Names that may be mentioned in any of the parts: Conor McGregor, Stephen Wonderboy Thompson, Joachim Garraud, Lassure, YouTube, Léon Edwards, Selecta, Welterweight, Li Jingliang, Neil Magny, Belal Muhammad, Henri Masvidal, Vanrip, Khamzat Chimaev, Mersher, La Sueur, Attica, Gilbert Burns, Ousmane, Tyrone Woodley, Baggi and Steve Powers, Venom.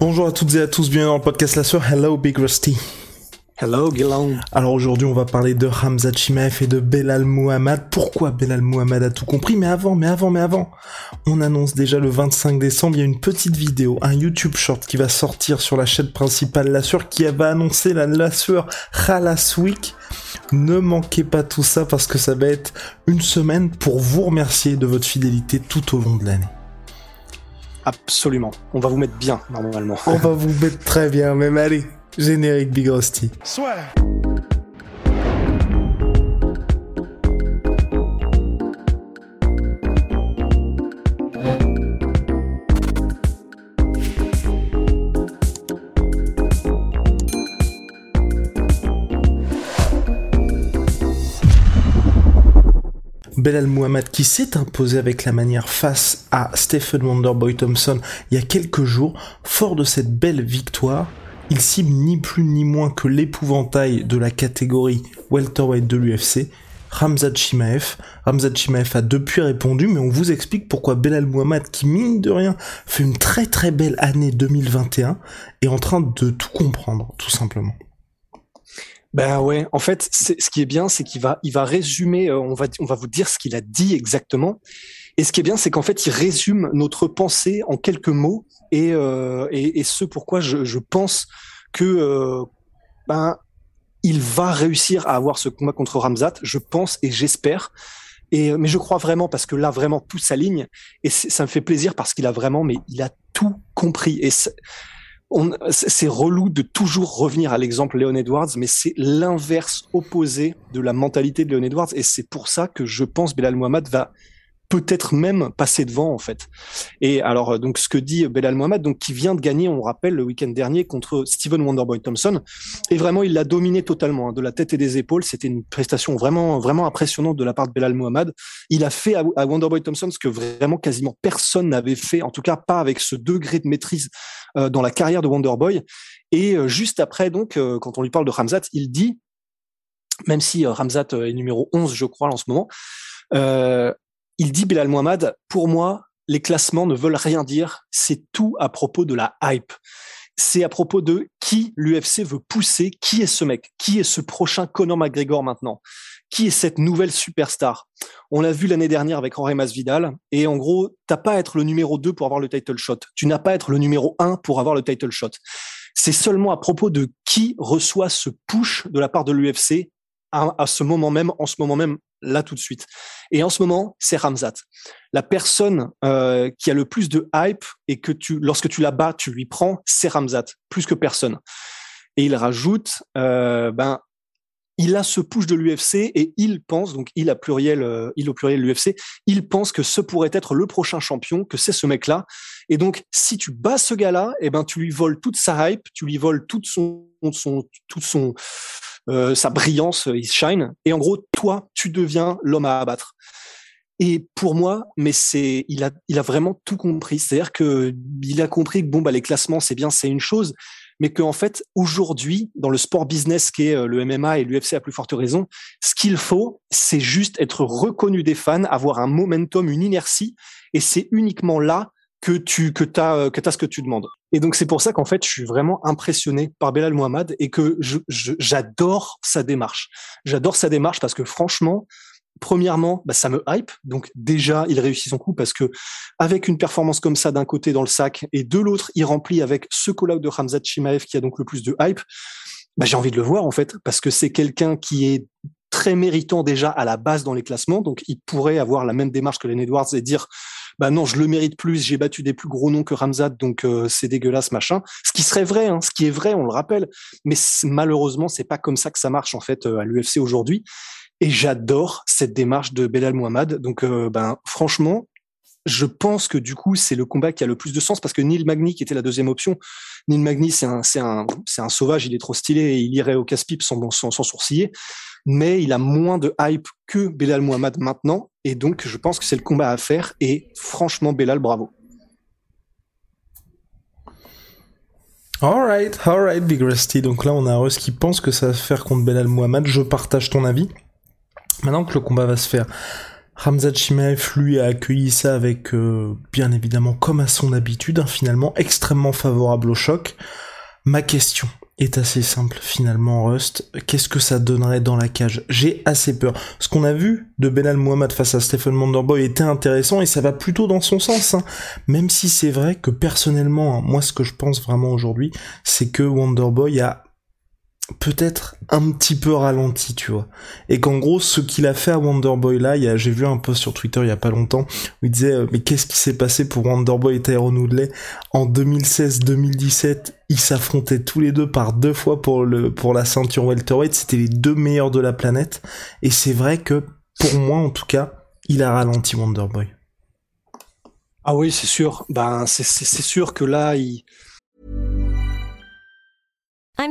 Bonjour à toutes et à tous, bienvenue dans le podcast La Sueur. Hello Big Rusty. Hello Gilong. Alors aujourd'hui, on va parler de Khamzat Chimaev et de Belal Muhammad. Pourquoi Belal Muhammad a tout compris? Mais avant, on annonce déjà le 25 décembre, il y a une petite vidéo, un YouTube short qui va sortir sur la chaîne principale Lassure, qui va annoncer la Lassure Khalas Week. Ne manquez pas tout ça parce que ça va être une semaine pour vous remercier de votre fidélité tout au long de l'année. Absolument. On va vous mettre bien, normalement. On va vous mettre très bien, même. Allez, générique Big Rusty. Soit. Belal Muhammad qui s'est imposé avec la manière face à Stephen Wonderboy Thompson il y a quelques jours, fort de cette belle victoire, il cible ni plus ni moins que l'épouvantail de la catégorie Welterweight de l'UFC, Khamzat Chimaev. Khamzat Chimaev a depuis répondu, mais on vous explique pourquoi Belal Muhammad, qui mine de rien fait une très très belle année 2021, est en train de tout comprendre, tout simplement. Ben ouais, en fait, ce qui est bien, c'est qu'il va résumer, on va vous dire ce qu'il a dit exactement. Et ce qui est bien, c'est qu'en fait, il résume notre pensée en quelques mots et ce pourquoi je pense que il va réussir à avoir ce combat contre Khamzat, je pense et j'espère. Mais je crois vraiment, parce que là, vraiment, tout s'aligne. Et ça me fait plaisir parce qu'il a vraiment, mais il a tout compris. Et c'est relou de toujours revenir à l'exemple Léon Edwards, mais c'est l'inverse opposé de la mentalité de Léon Edwards, et c'est pour ça que je pense Belal Muhammad va peut-être même passer devant, en fait. Et alors, donc, ce que dit Belal Muhammad, donc, qui vient de gagner, on rappelle, le week-end dernier contre Stephen Wonderboy Thompson, et vraiment, il l'a dominé totalement, hein, de la tête et des épaules. C'était une prestation vraiment, vraiment impressionnante de la part de Belal Muhammad. Il a fait à Wonderboy Thompson ce que vraiment quasiment personne n'avait fait, en tout cas pas avec ce degré de maîtrise dans la carrière de Wonderboy. Et juste après, donc, quand on lui parle de Khamzat, il dit, même si Khamzat est numéro 11, je crois, en ce moment, il dit, Belal Muhammad, pour moi, les classements ne veulent rien dire. C'est tout à propos de la hype. C'est à propos de qui l'UFC veut pousser. Qui est ce mec? Qui est ce prochain Conor McGregor maintenant? Qui est cette nouvelle superstar? On l'a vu l'année dernière avec Henri Masvidal. Et en gros, t'as pas à être le numéro 2 pour avoir le title shot. Tu n'as pas à être le numéro 1 pour avoir le title shot. C'est seulement à propos de qui reçoit ce push de la part de l'UFC à ce moment même, en ce moment même, là tout de suite. Et en ce moment, c'est Khamzat. La personne qui a le plus de hype et que lorsque tu la bats, tu lui prends, c'est Khamzat, plus que personne. Et il rajoute, il a ce push de l'UFC et il pense, donc il au pluriel l'UFC, il pense que ce pourrait être le prochain champion, que c'est ce mec-là. Et donc, si tu bats ce gars-là, tu lui voles toute sa hype, tu lui voles sa brillance, il shine. Et en gros, toi, tu deviens l'homme à abattre. Et pour moi, mais il a vraiment tout compris. C'est-à-dire que il a compris que les classements, c'est bien, c'est une chose, mais qu'en fait, aujourd'hui, dans le sport business qui est le MMA et l'UFC à plus forte raison, ce qu'il faut, c'est juste être reconnu des fans, avoir un momentum, une inertie, et c'est uniquement là que t'as ce que tu demandes. Et donc, c'est pour ça qu'en fait, je suis vraiment impressionné par Belal Muhammad et que j'adore sa démarche. J'adore sa démarche parce que franchement, premièrement, ça me hype. Donc, déjà, il réussit son coup parce que avec une performance comme ça d'un côté dans le sac et de l'autre, il remplit avec ce call-out de Khamzat Chimaev qui a donc le plus de hype. J'ai envie de le voir, en fait, parce que c'est quelqu'un qui est très méritant déjà à la base dans les classements. Donc, il pourrait avoir la même démarche que Léon Edwards et dire non, je le mérite plus, j'ai battu des plus gros noms que Khamzat, donc c'est dégueulasse, machin. Ce qui serait vrai, ce qui est vrai, on le rappelle, mais malheureusement, c'est pas comme ça que ça marche en fait à l'UFC aujourd'hui. Et j'adore cette démarche de Belal Muhammad. Donc franchement, je pense que du coup, c'est le combat qui a le plus de sens parce que Neil Magny, qui était la deuxième option, Neil Magny, c'est un sauvage, il est trop stylé et il irait au casse-pipe sans sourciller. Mais il a moins de hype que Belal Muhammad maintenant. Et donc, je pense que c'est le combat à faire. Et franchement, Belal, bravo. Alright, Big Rusty. Donc là, on a Russ qui pense que ça va se faire contre Belal Muhammad. Je partage ton avis. Maintenant que le combat va se faire, Khamzat Chimaev, lui, a accueilli ça avec, bien évidemment, comme à son habitude, hein, finalement, extrêmement favorable au choc. Ma question est assez simple, finalement, Rust. Qu'est-ce que ça donnerait dans la cage ? J'ai assez peur. Ce qu'on a vu de Belal Muhammad face à Stephen Wonderboy était intéressant et ça va plutôt dans son sens, hein. Même si c'est vrai que, personnellement, hein, moi, ce que je pense vraiment aujourd'hui, c'est que Wonderboy a peut-être un petit peu ralenti, tu vois. Et qu'en gros, ce qu'il a fait à Wonderboy là, j'ai vu un post sur Twitter il y a pas longtemps, où il disait, mais qu'est-ce qui s'est passé pour Wonderboy et Tyrone Woodley? En 2016-2017, ils s'affrontaient tous les deux par deux fois pour la ceinture Welterweight, c'était les deux meilleurs de la planète. Et c'est vrai que, pour moi en tout cas, il a ralenti Wonderboy. Ah oui, c'est sûr. Ben, c'est sûr que là, I'm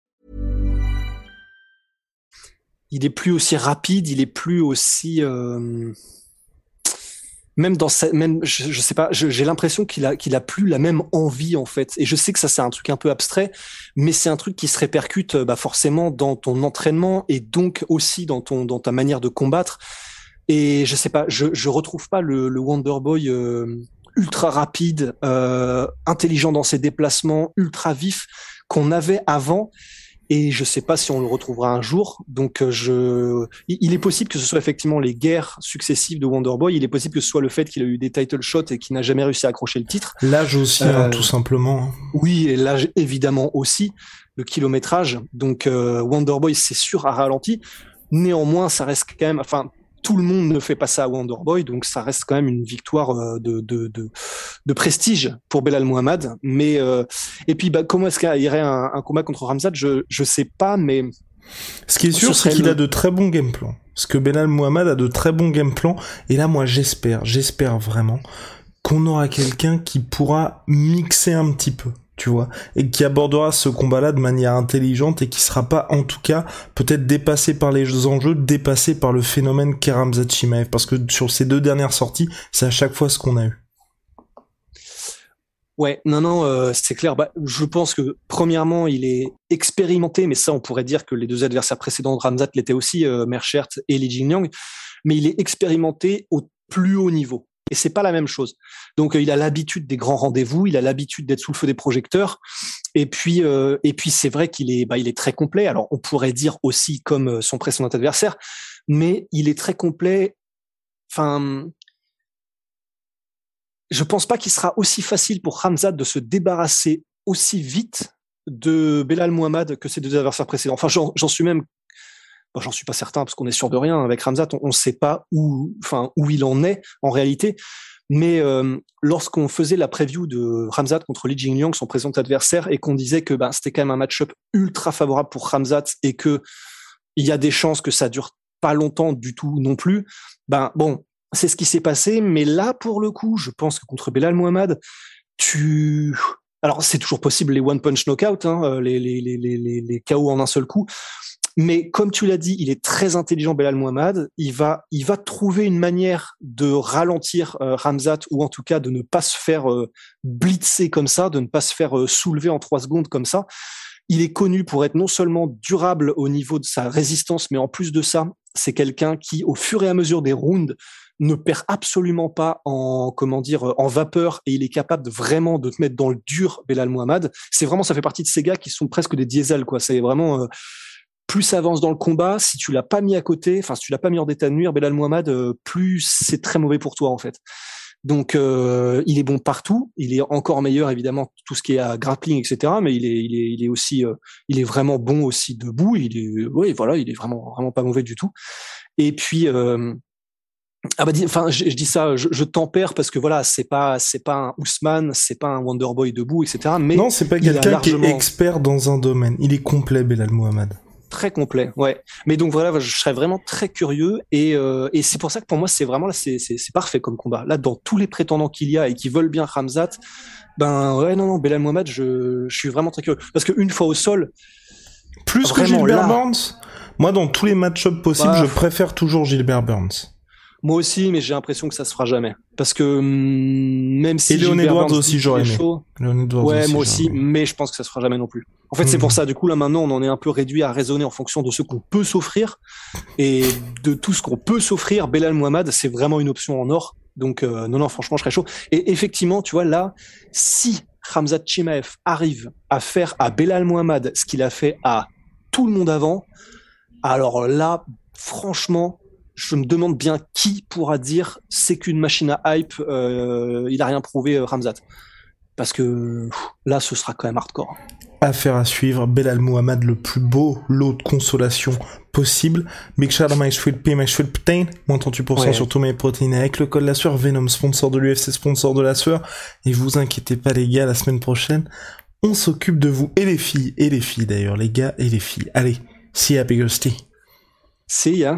Il est plus aussi rapide, il est plus aussi je sais pas, j'ai l'impression qu'il a plus la même envie en fait. Et je sais que ça c'est un truc un peu abstrait, mais c'est un truc qui se répercute forcément dans ton entraînement et donc aussi dans ta manière de combattre. Et je sais pas, je retrouve pas le Wonderboy ultra rapide, intelligent dans ses déplacements, ultra vif qu'on avait avant. Et je sais pas si on le retrouvera un jour. Donc, il est possible que ce soit effectivement les guerres successives de Wonderboy. Il est possible que ce soit le fait qu'il a eu des title shots et qu'il n'a jamais réussi à accrocher le titre. L'âge aussi, tout simplement. Oui, et l'âge évidemment aussi, le kilométrage. Donc, Wonderboy, c'est sûr, a ralenti. Néanmoins, ça reste quand même, tout le monde ne fait pas ça à Wonderboy, donc ça reste quand même une victoire de prestige pour Belal Muhammad. Mais et puis comment est-ce qu'il irait un combat contre Khamzat ? Je sais pas, mais ce qui est sûr, c'est qu'il a de très bons game plans. Parce que Belal Muhammad a de très bons game plans. Et là, moi, j'espère vraiment qu'on aura quelqu'un qui pourra mixer un petit peu, tu vois, et qui abordera ce combat-là de manière intelligente et qui sera pas, en tout cas, peut-être dépassé par les enjeux, dépassé par le phénomène qu'est Khamzat Chimaev, parce que sur ces deux dernières sorties, c'est à chaque fois ce qu'on a eu. Ouais, c'est clair. Je pense que, premièrement, il est expérimenté, mais ça, on pourrait dire que les deux adversaires précédents de Khamzat l'étaient aussi, Mersher et Li Jingliang, mais il est expérimenté au plus haut niveau. Et c'est pas la même chose. Donc il a l'habitude des grands rendez-vous, il a l'habitude d'être sous le feu des projecteurs. Et puis c'est vrai qu'il est il est très complet. Alors on pourrait dire aussi comme son précédent adversaire, mais il est très complet. Enfin, je pense pas qu'il sera aussi facile pour Khamzat de se débarrasser aussi vite de Belal Muhammad que ses deux adversaires précédents. Enfin, j'en suis pas certain parce qu'on est sûr de rien avec Khamzat, on sait pas où il en est en réalité. Mais lorsqu'on faisait la preview de Khamzat contre Li Jingliang, son présent adversaire, et qu'on disait que c'était quand même un match-up ultra favorable pour Khamzat et que il y a des chances que ça dure pas longtemps du tout non plus, c'est ce qui s'est passé. Mais là, pour le coup, je pense que contre Belal Muhammad, alors c'est toujours possible les one punch knockout, hein, les KO en un seul coup. Mais comme tu l'as dit, il est très intelligent, Belal Muhammad. Il va trouver une manière de ralentir Khamzat, ou en tout cas de ne pas se faire blitzer comme ça, de ne pas se faire soulever en 3 secondes comme ça. Il est connu pour être non seulement durable au niveau de sa résistance, mais en plus de ça, c'est quelqu'un qui, au fur et à mesure des rounds, ne perd absolument pas en vapeur, et il est capable vraiment de te mettre dans le dur, Belal Muhammad. C'est vraiment, ça fait partie de ces gars qui sont presque des diesels, quoi. C'est vraiment... plus ça avance dans le combat, si tu l'as pas mis à côté, si tu l'as pas mis en état de nuire, Belal Muhammad, plus c'est très mauvais pour toi en fait. Donc, il est bon partout. Il est encore meilleur, évidemment, tout ce qui est à grappling, etc. Mais il est aussi, il est vraiment bon aussi debout. Il est vraiment pas mauvais du tout. Et puis, je dis ça, je tempère parce que voilà, c'est pas un Ousmane, c'est pas un Wonderboy debout, etc. Mais non, c'est pas quelqu'un largement... qui est expert dans un domaine. Il est complet, Belal Muhammad. Très complet, ouais. Mais donc voilà, je serais vraiment très curieux et c'est pour ça que pour moi c'est vraiment là, c'est parfait comme combat. Là, dans tous les prétendants qu'il y a et qui veulent bien Khamzat, Belal Muhammad, je suis vraiment très curieux parce que une fois au sol, plus que Gilbert Burns. Moi, dans tous les match-ups possibles, je préfère toujours Gilbert Burns. Moi aussi, mais j'ai l'impression que ça se fera jamais. Parce que même si... Et Léon Edwards aussi, j'aurais aimé. Ouais, moi aussi, mais je pense que ça se fera jamais non plus. En fait, c'est pour ça, du coup, là, maintenant, on en est un peu réduit à raisonner en fonction de ce qu'on peut s'offrir. Et de tout ce qu'on peut s'offrir, Belal Muhammad, c'est vraiment une option en or. Donc, franchement, je serais chaud. Et effectivement, tu vois, là, si Khamzat Chimaev arrive à faire à Belal Muhammad ce qu'il a fait à tout le monde avant, alors là, franchement... Je me demande bien qui pourra dire c'est qu'une machine à hype, il a rien prouvé, Khamzat. Parce que là, ce sera quand même hardcore. Affaire à suivre, Belal Muhammad, le plus beau lot de consolation possible. Big shout out my sweet pea, my sweet protein. Moins 38% sur tous mes protéines avec le code La Sueur. Venom, sponsor de l'UFC, sponsor de La Sueur. Et vous inquiétez pas, les gars, la semaine prochaine, on s'occupe de vous. Et les filles d'ailleurs, les gars et les filles. Allez, see ya, big ghosty. See ya.